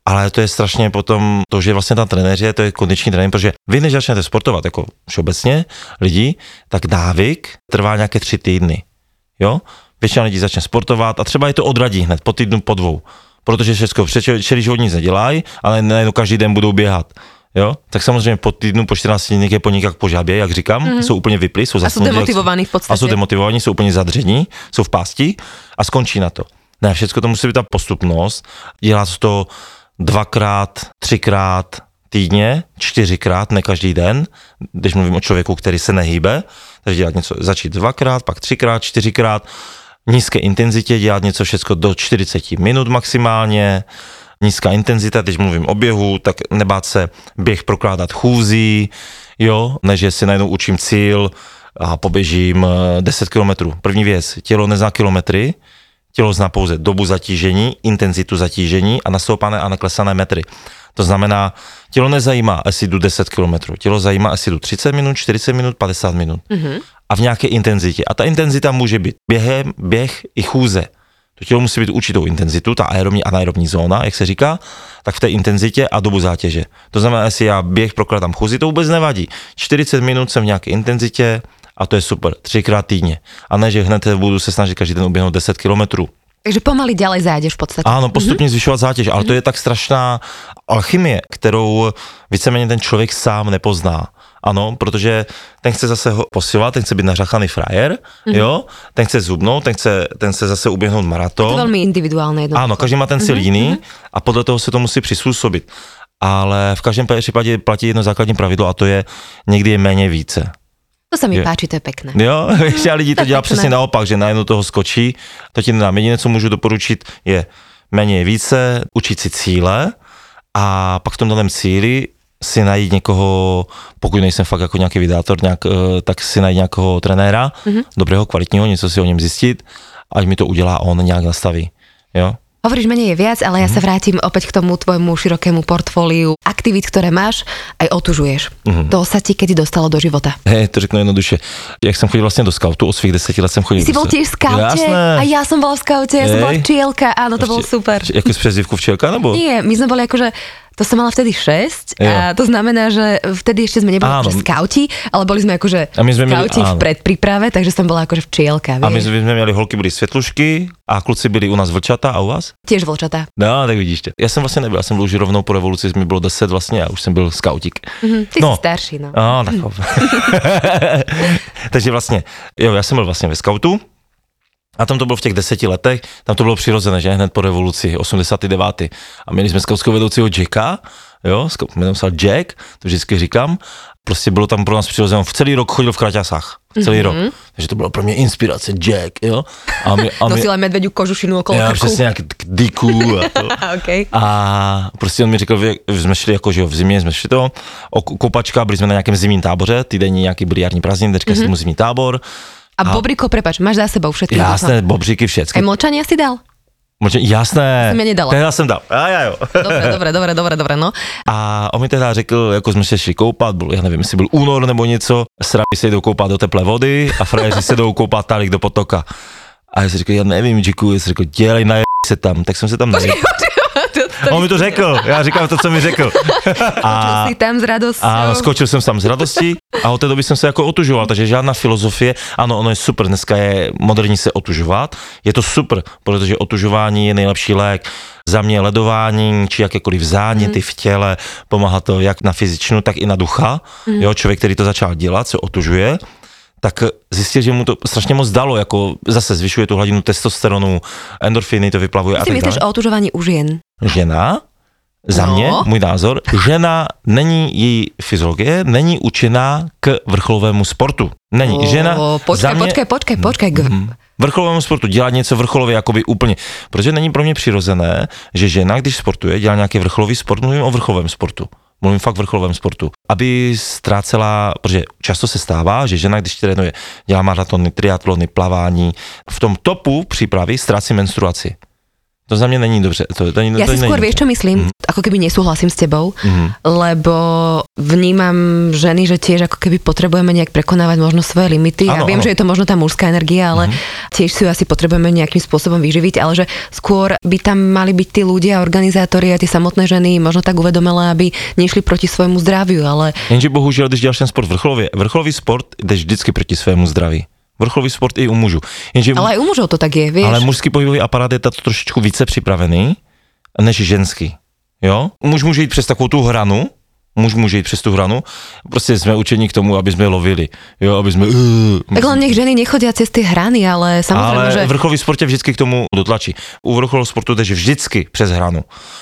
ale to je strašně potom to, že vlastně tam trenéři, to je kondiční trénink, protože vy než začnete sportovat, jako všeobecně lidi, tak návyk trvá nějaké tři týdny, jo. Většina lidí začne sportovat a třeba je to odradí hned po týdnu, po dvou, protože všechno přečeli životní nedělají, ale najednou každý den budou běhat. Jo, tak samozřejmě po týdnu, po štrnácti dní je po nikak po žabě, jak říkám, mm-hmm. jsou úplně vyplí, jsou zasnulí. A jsou demotivovaní v podstatě. A jsou demotivovaní, jsou úplně zadření, jsou v pásti a skončí na to. Ne, všechno to musí být ta postupnost, dělat to dvakrát, třikrát, týdně, čtyřikrát, ne každý den, když mluvím o člověku, který se nehýbe, takže dělat něco, začít dvakrát, pak třikrát, čtyřikrát, nízké intenzitě, dělat něco všecko do čtyřicet minut maximálně, nízká intenzita, když mluvím o běhu, tak nebát se běh prokládat chůzí, jo, než že si najednou učím cíl a poběžím deset kilometrů. První věc, tělo nezná kilometry, tělo zná pouze dobu zatížení, intenzitu zatížení a nastoupané a naklesané metry. To znamená, tělo nezajímá, jestli jdu deset kilometrů, tělo zajímá, jestli jdu třicet minut, čtyřicet minut, padesát minut. Mm-hmm. A v nějaké intenzitě. A ta intenzita může být během, běh i chůze. To tělo musí být určitou intenzitu, ta aerobní a anaerobní zóna, jak se říká, tak v té intenzitě a dobu zátěže. To znamená, jestli já běh prokládám chůzi, to vůbec nevadí. čtyřicet minut jsem v nějaké intenzitě a to je super, třikrát týdně. A ne, že hned budu se snažit každý den uběhnout deset kilometrů. Takže pomaly ďalej zájdeš v podstatě. Ano, postupně mm-hmm. zvyšovat zátěž, ale mm-hmm. to je tak strašná alchymie, kterou víceméně ten člověk sám nepozná. Ano, protože ten chce zase posilovat, ten chce být nařachaný frajer, mm-hmm. jo, ten chce zubnout, ten chce, ten chce zase uběhnout maraton. Je to velmi individuálně jednotlivé. Ano, každý má ten cíl mm-hmm. jiný a podle toho se to musí přizpůsobit. Ale v každém případě platí jedno základní pravidlo a to je někdy je méně více. To se mi je. páči, to je pekné. Jo, víš, a lidi to, to dělá přesně naopak, že najednou toho skočí, to ti nedám. Jediné, co můžu doporučit, je méně více, učit si cíle a pak v tom daném cíli si najít někoho, pokud nejsem fakt jako nějaký videátor, nějak, tak si najít nějakého trenéra, mm-hmm. dobrého, kvalitního, něco si o něm zjistit, ať mi to udělá on, nějak nastaví, jo. Hovoríš, menej je viac, ale ja sa vrátim opäť k tomu tvojmu širokému portfóliu aktivít, ktoré máš, aj otužuješ. Mm-hmm. To sa ti kedy dostalo do života? Hej, to řeknu jednoduše. Jak som chodil vlastne do skautu, od svých deseti let som chodil. Ty si bol tiež v skaute? Jasné. A ja som bola v skaute, ja som bola včielka, áno, to bol super. Jakú z prezývku včielka, nebo? Nie, my sme boli akože, to som mala vtedy šesť a to znamená, že vtedy ešte sme neboli akože skauti, ale boli sme akože skauti v predpríprave, takže som bola akože včielka. A my sme mali holky, boli svetlušky a kluci byli u nás vlčata a u vás? Tiež vlčata. No, tak vidíš to. Ja som vlastne nebyl, ja som bol už rovnou po revolúcii, mi bolo deset vlastne a už som byl skautík. Mm-hmm. Ty no. si starší, no. no tak. Takže vlastne, jo, ja som byl vlastne ve skautu a tam to bylo v těch deseti letech, tam to bylo přirozené, že hned po revoluci, osmdesát devět. A měli jsme skautského vedoucího Jacka, jo, jmenuji se Jack, to vždycky říkám, prostě bylo tam pro nás přirozené, v celý rok chodil v kraťasách, celý mm-hmm. rok, takže to bylo pro mě inspirace, Jack, jo. A my, a my, nosila medveďu kožušinu okolo krku. Já přesně jak dyku a to. Okay. A prostě on mi řekl, že jsme šli jako, že jo, v zimě, jsme šli to, koupačka, byli jsme na nějakém zimním táboře, týdenní nějaký byly jarní prázdniny, teďka mm-hmm. zimní tábor. A, a bobrikov, prepáč, máš za sebou všetky. Jasné, bobříky všetky. Aj mlčania si dal? Mlčania, jasné. Som ja nedala. Teda som dal. A ja jo. Dobre, dobre, dobre, dobre, dobre, no. A on mi teda řekl, jako jsme se šli koupat, byl, já nevím, jestli byl únor nebo něco, sraby se jdou koupat do teplé vody a frajeři se jdou koupat tady do potoka. A já si řekl, já nevím, Jiku, já si řekl, dělej, najeb se tam, tak jsem se tam najeb. On mi to řekl, já říkám to, co mi řekl. A, si tam s radostí. A skočil jsem tam s radostí a od té doby jsem se jako otužoval, takže žádná filozofie, ano, ono je super, dneska je moderní se otužovat, je to super, protože otužování je nejlepší lék. Za mě ledování, či jakékoliv záněty mm. v těle, pomáhá to jak na fyzičnu, tak i na ducha. Mm. Jo, člověk, který to začal dělat, se otužuje, tak zjistil, že mu to strašně moc dalo, jako zase zvyšuje tu hladinu testosteronu, endorfiny to vyplavuje. Ty si myslíš o otužování u žen? Žena, za no. mě, můj názor, žena není její fyziologie, není učená k vrcholovému sportu. Není. O, žena, počkej, za mě, počkej, počkej, počkej. K vrcholovému sportu, dělat něco vrcholově, jakoby úplně. Protože není pro mě přirozené, že žena, když sportuje, dělá nějaký vrcholový sport, mluvím o vrcholovém sportu. Mluvím fakt vrcholovém sportu, aby ztrácela, protože často se stává, že žena, když trénuje, dělá maratony, triatlony, plavání, v tom topu přípravy ztrácí menstruaci. To za mňa není dobře. To, to, to, ja to si skôr vieš, čo myslím, mm. ako keby nesúhlasím s tebou, mm. lebo vnímam ženy, že tiež ako keby potrebujeme nejak prekonávať možno svoje limity. Ano, ja viem, ano. Že je to možno tá mužská energia, ale mm. tiež si ju asi potrebujeme nejakým spôsobom vyživiť, ale že skôr by tam mali byť tí ľudia, organizátori a tie samotné ženy možno tak uvedomelé, aby nešli proti svojmu zdraviu, ale... Jenže bohužiaľ, když děláš ten sport vrcholově, vrcholový sport jdeš vždycky proti svému zdraví. Vrcholový sport i u mužů. Jenže, ale i u mužů to tak je, víš. Ale mužský pohybový aparát je tato trošičku více připravený než ženský, jo? Muž může jít přes takovou tu hranu, muž může jít přes tu hranu. Prostě jsme učení k tomu, aby jsme lovili. Jo, aby jsme... Tak hlavně ženy nechodí cez ty hrany, ale samozřejmě, ale že... Ale vrcholový sport je vždycky k tomu dotlačí. U vrcholového sportu jdeš vždycky přes hranu.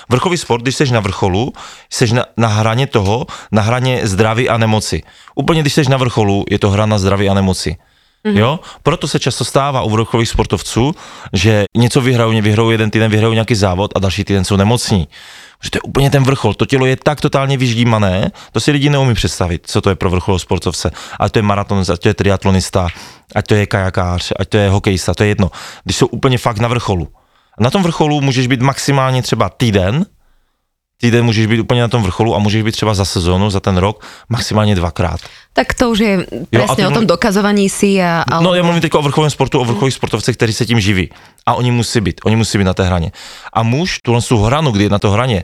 Vrcholový sport, když seš na vrcholu, seš na, na hraně toho, na hraně zdraví a nemoci. Úplně když seš na vrcholu, je to hrana zdraví a nemoci. Mm-hmm. Jo? Proto se často stává u vrcholových sportovců, že něco vyhrajou, nevyhrajou jeden týden, vyhrajou nějaký závod a další týden jsou nemocní. Že to je úplně ten vrchol, to tělo je tak totálně vyždímané, to si lidi neumí představit, co to je pro vrcholového sportovce. Ať to je maratonista, ať to je triatlonista, ať to je kajakář, ať to je hokejista, to je jedno. Když jsou úplně fakt na vrcholu. Na tom vrcholu můžeš být maximálně třeba týden, týden můžeš být úplně na tom vrcholu a můžeš být třeba za sezónu, za ten rok, maximálně dvakrát. Tak to už je přesně o tom dokazování si a... Ale... No já mluvím teď o vrcholovém sportu, o vrcholových sportovcech, kteří se tím živí. A oni musí být, oni musí být na té hraně. A muž, tuhle tu hranu, kdy je na to hraně,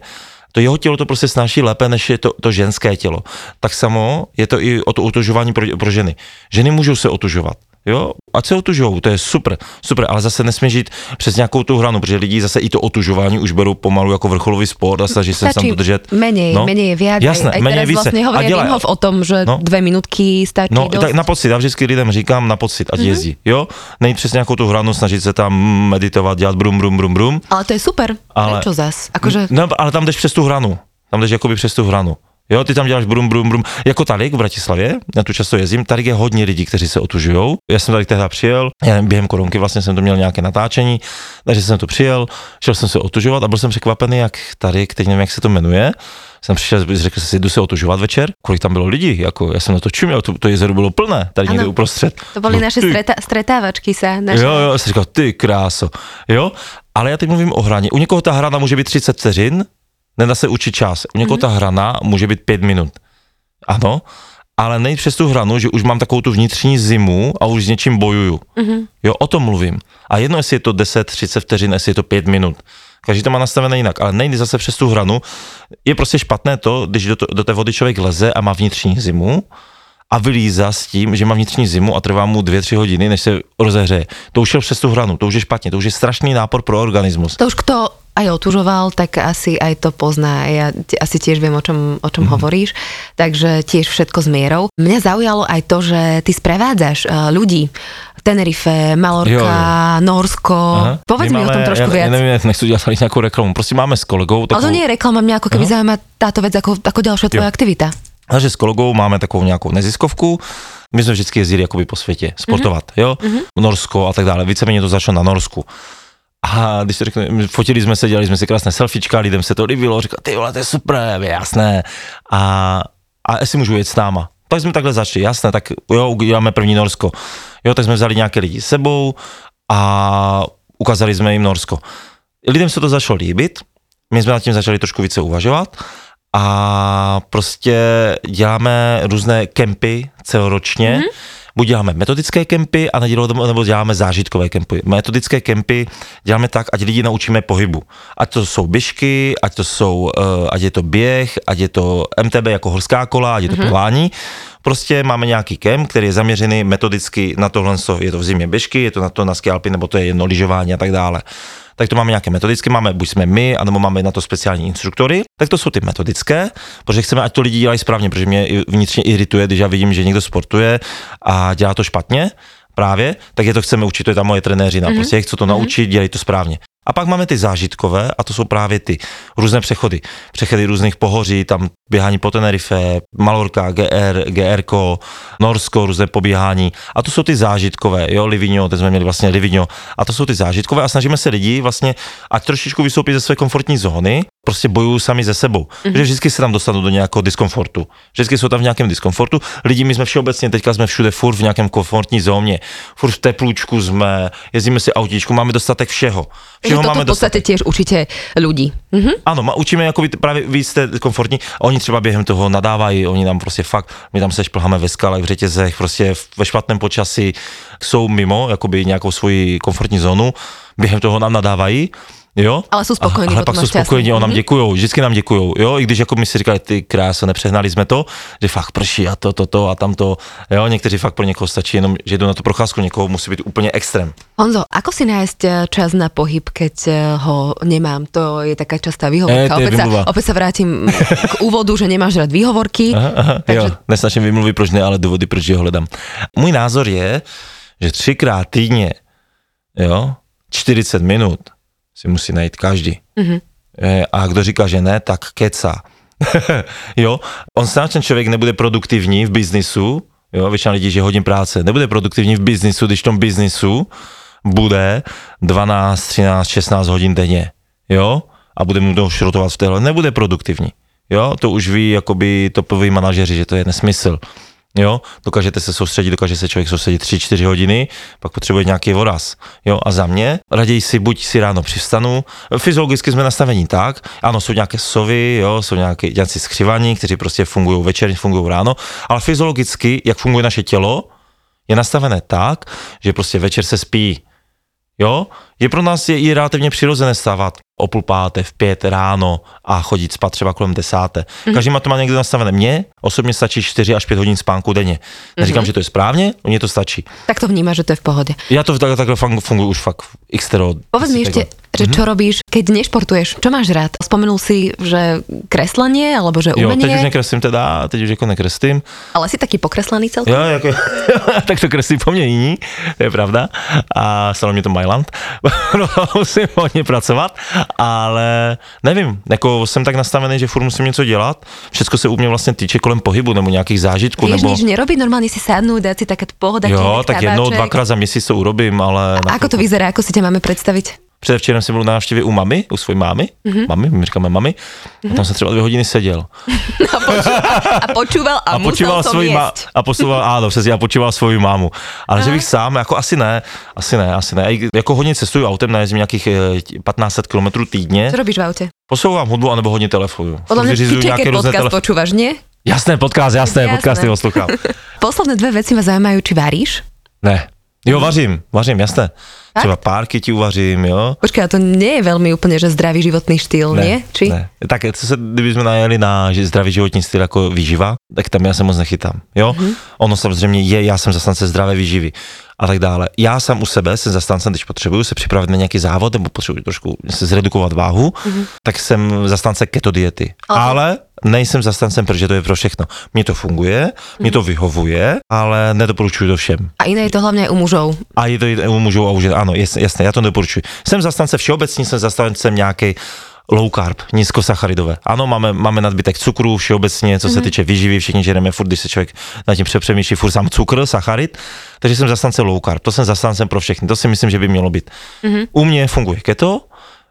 to jeho tělo to prostě snáší lépe, než je to, to ženské tělo. Tak samo je to i o to otužování pro, pro ženy. Ženy můžou se otužovat. Jo, ať se otužujou, to je super, super, ale zase nesmíš jít přes nějakou tu hranu, protože lidi zase i to otužování už berou pomalu jako vrcholový sport a snaží se tam dodržet. Menej, no, menej je viac. Jasné, aj menej více. Vlastne hovoria Vinhof o tom, že no, dve minutky stačí. No, dosť. Tak na pocit, já vždycky lidem říkám na pocit, ať mm-hmm. jezdí, jo? Nejít přes nějakou tu hranu, snažit se tam meditovat, dělat brum, brum, brum, brum. Ale to je super, ale, prečo zas? Akože... No, ale tam jdeš přes tu hranu, tam jdeš jakoby přes tu hranu. Jo, ty tam děláš brum, brum, brum. Jako tady v Bratislavě, já tu často jezdím, tady je hodně lidí, kteří se otužujou. Já jsem tady tehda přijel, já během koronky vlastně jsem to měl nějaké natáčení, takže jsem to přijel, šel jsem se otužovat a byl jsem překvapený, jak tady, teď nevím, jak se to jmenuje, jsem přišel, řekl jsem si, jdu se otužovat večer, kolik tam bylo lidí, jako já jsem na to čuměl, to, to jezero bylo plné, tady ano, někde uprostřed. To byly no, naše streta, stretávačky se. Naše... Jo, jo, jsem říkal, ty kráso, jo, ale já teď mluvím o hraně. U někoho ta hrana může být třicet vteřin, nedá se učit čas. U někoho ta hrana může být pět minut. Ano, ale nejít přes tu hranu, že už mám takovou tu vnitřní zimu a už s něčím bojuju. Mm-hmm. Jo, o tom mluvím. A jedno, jestli je to deset, třicet vteřin, jestli je to pět minut. Každý to má nastavené jinak, ale nejde zase přes tu hranu. Je prostě špatné to, když do, to, do té vody člověk leze a má vnitřní zimu a vylízá s tím, že má vnitřní zimu a trvá mu dvě, tři hodiny, než se rozehřeje. To už je přes tu hranu, to už je špatně, to už je strašný nápor pro organismus. To už kdo aj otužoval, tak asi aj to pozná. Ja t- asi tiež viem, o čom, o čom mm. hovoríš, takže tiež všetko s mierou. Mňa zaujalo aj to, že ty sprevádzaš uh, ľudí. Tenerife, Mallorca, Norsko. Aha. Povedz mi o tom trošku ja, viac. Ja neviem, nechcú ďalej nejakú reklamu. Proste máme s kolegou takú... Ale to nie je reklama, mňa ako keby Aha. zaujíma táto vec ako, ako ďalšia tvoja jo. aktivita. Takže s kolegou máme takovou nějakou neziskovku. My jsme vždycky jezdili jakoby po světě, sportovat, mm-hmm. jo? Mm-hmm. Norsko a tak dále. Víceméně to začalo na Norsku. A když to řeknu, fotili jsme se, dělali jsme si krásné selfiečka, lidem se to líbilo, říkali, ty vole, to je super, jasné. A, a jestli můžu jet s náma. Tak jsme takhle začali, jasné, tak jo, uděláme první Norsko. Jo, tak jsme vzali nějaké lidi s sebou a ukázali jsme jim Norsko. Lidem se to začalo líbit, my jsme nad tím začali trošku více uvažovat. A prostě děláme různé kempy celoročně. Mm-hmm. Buď děláme metodické kempy, a neděláme, nebo děláme zážitkové kempy. Metodické kempy děláme tak, ať lidi naučíme pohybu. Ať to jsou běžky, ať to jsou, ať je to běh, ať je to em té bé jako horská kola, ať je to mm-hmm. plavání. Prostě máme nějaký kemp, který je zaměřený metodicky na tohle, co je to v zimě běžky, je to na to na ski alpy, nebo to je jedno lyžování a tak dále. Tak to máme nějaké metodické, máme buď jsme my, anebo máme na to speciální instruktory. Tak to jsou ty metodické, protože chceme, ať to lidi dělají správně, protože mě vnitřně irituje, když já vidím, že někdo sportuje a dělá to špatně právě, tak je to chceme učit, to je ta moje trenéřina, mm-hmm. prostě chci to mm-hmm. naučit, dělej to správně. A pak máme ty zážitkové a to jsou právě ty různé přechody. Přechody různých pohoří, tam běhání po Tenerife, Mallorca, gé er, gé er ká, Norsko, různé pobíhání. A to jsou ty zážitkové, jo, Livigno, teď jsme měli vlastně Livigno. A to jsou ty zážitkové a snažíme se lidi vlastně, ať trošičku vystoupit ze své komfortní zóny, prostě bojují sami ze sebou. Mm-hmm. Že vždycky se tam dostanou do nějakého diskomfortu. Vždycky jsou tam v nějakém diskomfortu. Lidi, my jsme všeobecně, teďka jsme všude furt v nějakém komfortní zóně. Furt v teplůčku jsme, jezdíme si autíčku, máme dostatek všeho. všeho To v podstate tiež určite ľudí. Mhm. Áno, ma učíme akoby práve víc komfortní. Oni třeba během toho nadávají, oni nám prostě fakt, my tam se šplháme ve skalách, v řetězech, prostě ve špatném počasí, jsou mimo jakoby nějakou svoji komfortní zónu, během toho nám nadávají. Jo? Ale jsou spokojení. Aha, potom pak jsou spokojení, nám děkujou, vždycky nám děkujou, jo, i když jako my si říkali, ty krása, nepřehnali jsme to, že fakt prší a to, to, to a tamto, jo, někteří fakt pro někoho stačí jenom, že jdu na tu procházku, někoho musí být úplně extrém. Honzo, ako si nájsť čas na pohyb, keď ho nemám? To je taká častá výhovorka, e, opäť, sa, opäť sa vrátim k úvodu, že nemáš rád výhovorky. Aha, aha, takže... jo, nesnažím vymluvy, proč ne, ale důvody, proč je hledám. Můj názor je, že třikrát týdně, jo, čtyřicet minut si musí najít každý. Mm-hmm. A kdo říká, že ne, tak keca. Jo, on sám ten člověk nebude produktivní v biznisu, jo, většina lidí, že hodně práce, nebude produktivní v biznisu, když v tom biznisu bude dvanáct, třináct, šestnáct hodin denně, jo, a bude mu to šrotovat v téhle, nebude produktivní, jo, to už ví jakoby topoví manažeři, že to je nesmysl. Jo, dokážete se soustředit, dokáže se člověk soustředit tři čtyři hodiny, pak potřebuje nějaký odraz. Jo, a za mě raději si buď si ráno přivstanu, fyziologicky jsme nastavení tak, ano, jsou nějaké sovy, jo, jsou nějaké nějaký skřivaní, kteří prostě fungují večer, fungují ráno, ale fyziologicky, jak funguje naše tělo, je nastavené tak, že prostě večer se spí. Jo, je pro nás je i relativně přirozené stávat o půl páté, v pět ráno a chodit spát třeba kolem desáté. Mm-hmm. Každý má to má někde nastavené. Mně osobně stačí čtyři až pět hodin spánku denně. Neříkám, mm-hmm. že to je správně, mně to stačí. Tak to vnímáš, že to je v pohodě. Já to tak, takhle funguji už fakt extero. Povedz mi ešte, že čo robíš, keď nešportuješ? Čo máš rád? Spomenul si, že kreslenie, alebo že umenie? Jo, teď už nekreslím teda, teď už jako nekreslím. Ale si taký pokreslaný celkom? Jo, jako, tak to kreslí po mne jiní, to je pravda. A stalo mě to Mailand. Musím hodně pracovat, ale nevím, jako jsem tak nastavený, že furt musím něco dělat. Všechno se u mě vlastně týče kolem pohybu nebo nějakých zážitků. Víš, nebo... nič nerobí, normálně si sadnúť, dať si také pohodlné. Jo, tak jednou, dvakrát za měsíc to urobím, ale... A ako to vyzerá, ako si ťa máme predstaviť? Předevčerem jsem byl na návštěvě u mamy, u svojí mámy, mm-hmm. mami, my říkáme mami, mm-hmm. a tam jsem třeba dvě hodiny seděl. A počúval a, počúval a, a musel to ma- A posúval, áno, přesně, a počúval svoji mámu. Ale že bych sám, jako asi ne, asi ne, asi ne. Jako hodně cestuju autem, najezdím nějakých tisíc pět set kilometrů týdně. Co robíš v autě? Poslouchám hudbu, anebo hodně telefonuju. Podle mě FitShaker podcast počúvaš, nie? Jasné, podcast, jasné, jasné. Podcasty poslouchám. Posledné dvě věci mě zajímají, či varíš? Ne. Jo, vařím, vařím, jasné. Tak? Třeba párky ti uvařím, jo. Počkej, a to nie je veľmi úplne, že zdravý životný štýl, ne, nie? Či? Ne, tak co se, kdyby jsme najeli na že zdravý životní styl jako výživa, tak tam já se moc nechytám, jo. Mm-hmm. Ono samozřejmě je, já jsem zastánce zdravé výživy a tak dále. Já sám u sebe jsem zastáncem, když potřebuju se připravit na nějaký závod, nebo potřebuji trošku se zredukovat váhu, mm-hmm. tak jsem zastánce keto diety. Okay. Ale nejsem zastáncem, protože to je pro všechno. Mně to funguje, mně to vyhovuje, ale nedoporučuji to všem. A jiné je to hlavně u mužů. A je to i u mužů a u žen, ano, jasně, jasně, já to nedoporučuji. Jsem zastánce všeobecně, jsem zastáncem nějaký low carb, nízkosacharidové. Ano, máme, máme nadbytek cukru všeobecně, co se týče výživy, všichni žereme furt, když se člověk nad tím přepřemýšlí, furt sám cukr, sacharid, takže jsem zastáncem low carb, to jsem zastáncem pro všechny, to si myslím, že by mělo být. Mm-hmm. U mě funguje keto,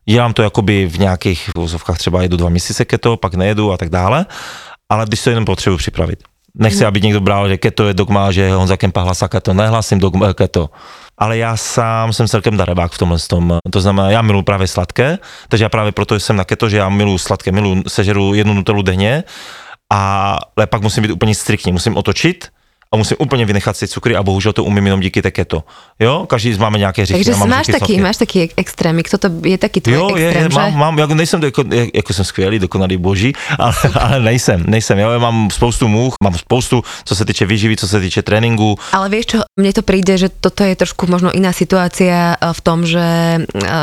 dělám to jakoby v nějakých úzovkách, třeba jedu dva měsíce keto, pak nejedu a tak dále, ale když to jenom potřebuji připravit. Nechci, aby někdo bral, že keto je dogma, že Honza Kempa hlasá keto, nehlasím dogma keto. Ale já sám jsem celkem darebák v tomhle tom. To znamená, já miluji právě sladké, takže já právě proto jsem na keto, že já miluji sladké, miluji, sežeru jednu nutelu denně, ale pak musím být úplně striktní, musím otočit a musím úplně vynechat si cukry a bohužel to umím jenom díky té keto. Jo, každý máme nějaké řechy. Takže máš taky, sladké. Máš taky extrémik, to je taky tvoj jo, extrém, je, že? Mám, mám, jako nejsem, jako, jako jsem skvělý, dokonalý boží, ale, ale nejsem, nejsem, jo, já mám spoustu much, mám spoustu, co se týče výživy, co se týče tréninku. Ale vieš čo, mne to príde, že toto je trošku možno iná situácia v tom, že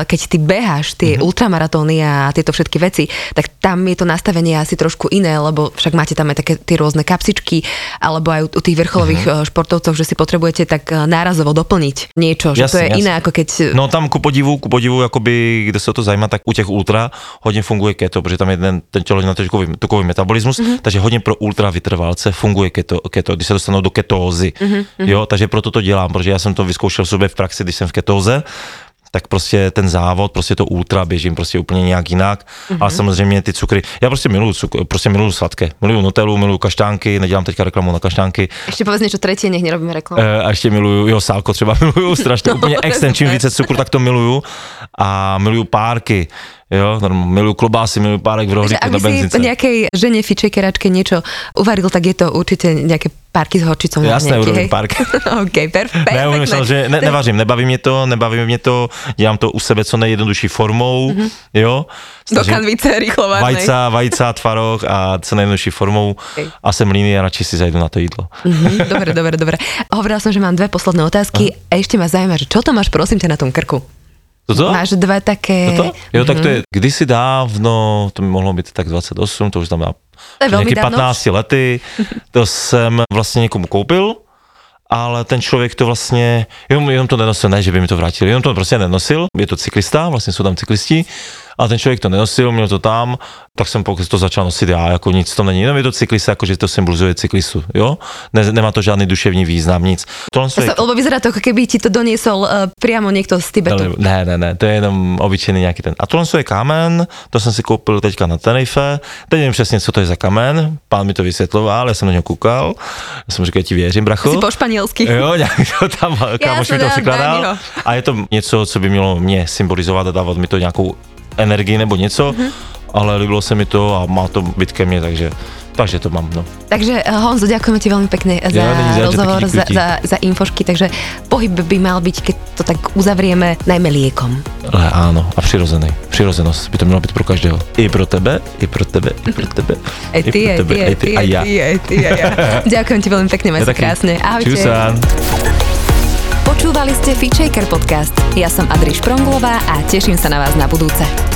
keď ty beháš tie mm-hmm. ultramaratóny a tieto všetky veci, tak tam je to nastavenie asi trošku iné, lebo však máte tam aj také tie rôzne kapsičky, alebo aj u tých vrcholových mm-hmm. športovcov, že si potrebujete tak nárazovo doplniť niečo, že jasne, to je jasne. Iné ako keď... No tam ku podivu, ku podivu, akoby, kde sa to zajíma, tak u těch ultra hodně funguje keto, protože tam je ten, ten tělo na tukový, tukový metabolismus, mm-hmm. takže hodně pro ultra vytrvalce funguje keto, keto když se dostanou do ketózy, mm-hmm. jo, takže proto to dělám, protože já jsem to vyzkoušel sobě v praxi, když jsem v ketóze, tak prostě ten závod, prostě to ultra běžím prostě úplně nějak jinak. Mm-hmm. Ale samozřejmě ty cukry. Já prostě miluju cukr, prostě miluju sladké. Miluju Nutellu, miluju kaštánky, nedělám teďka reklamu na kaštánky. Ještě pověz něco třetí, nech nerobíme reklamu. E, a ještě miluju, jo, sálko třeba miluju strašně, no, úplně extrém, čím více cukru, tak to miluju. A miluju párky. Jo, milujú klobásy, milujú párek v rohlíku na benzínce. Ak si nejakej žene FitShakeračke niečo uvaril, tak je to určite nejaké párky s horčicou. Jasné, urobím párky. OK, perfektné. Ne, umyslel, že ne, nevážim, nebaví mne to, nebaví mne to, dělám to u sebe co nejjednodušší formou, mm-hmm. jo. Do kanvice rýchlo vážnej. Vajca, vajca, tvaroh a co nejjednodušší formou okay. a sem líny a radši si zajdu na to jídlo. Mm-hmm, dobre, dobre, dobre. Hovorila som, že mám dve posledné otázky uh-huh. a ešte ma zaujíma, že čo to máš, prosím ťa, na tom krku? Toto? Máš dve také... Toto? Jo, tak to je kdysi dávno, to by mohlo být tak dvacet osm, to už znamená nějaký patnáct lety, to jsem vlastně někomu koupil, ale ten člověk to vlastně, jenom, jenom to nenosil, ne, že by mi to vrátil, jenom to prostě nenosil, je to cyklista, vlastně jsou tam cyklisti, a ten člověk to nenosil, měl to tam, tak jsem to začal nosit já, jako nic to není, jenom je to cyklista, jakože to symbolizuje cyklistu, jo? Ne, nemá to žádný duševní význam, nic. Tohle je... Lebo vyzerá to, keby ti to doniesol uh, priamo někdo z Tibetu. Ne, ne, ne, to je jenom obyčejný nějaký ten. A tohle je kámen, to jsem si koupil teďka na Tenerife, teď nevím přesně, co to je za kamen, pán mi to vysvětloval, já jsem na něj koukal, já jsem říkal, ti věřím, bracho. Jsi po španělsky. Jo, nějak to tam, kámoš mi to překládal. A je to něco, co by mělo mě symbolizovat a dávat mi to nějakou energii nebo něco, mm-hmm. ale líbilo se mi to a má to být ke mně, takže, takže to mám. No. Takže Honzo, ďakujeme ti veľmi pekne za ja, rozhovor, za, za, za infošky, takže pohyb by mal byť, keď to tak uzavrieme, najmä liekom. Ale áno, a přirozený. Přirozenost by to mělo být pro každého. I pro tebe, i pro tebe, i pro tebe, i pro tebe, i ty a ja. Ďakujem ti veľmi pekne, maj sa krásne. Ahojte. Čusán. Počúvali ste FitShaker podcast. Ja som Adriš Pronglová a teším sa na vás na budúce.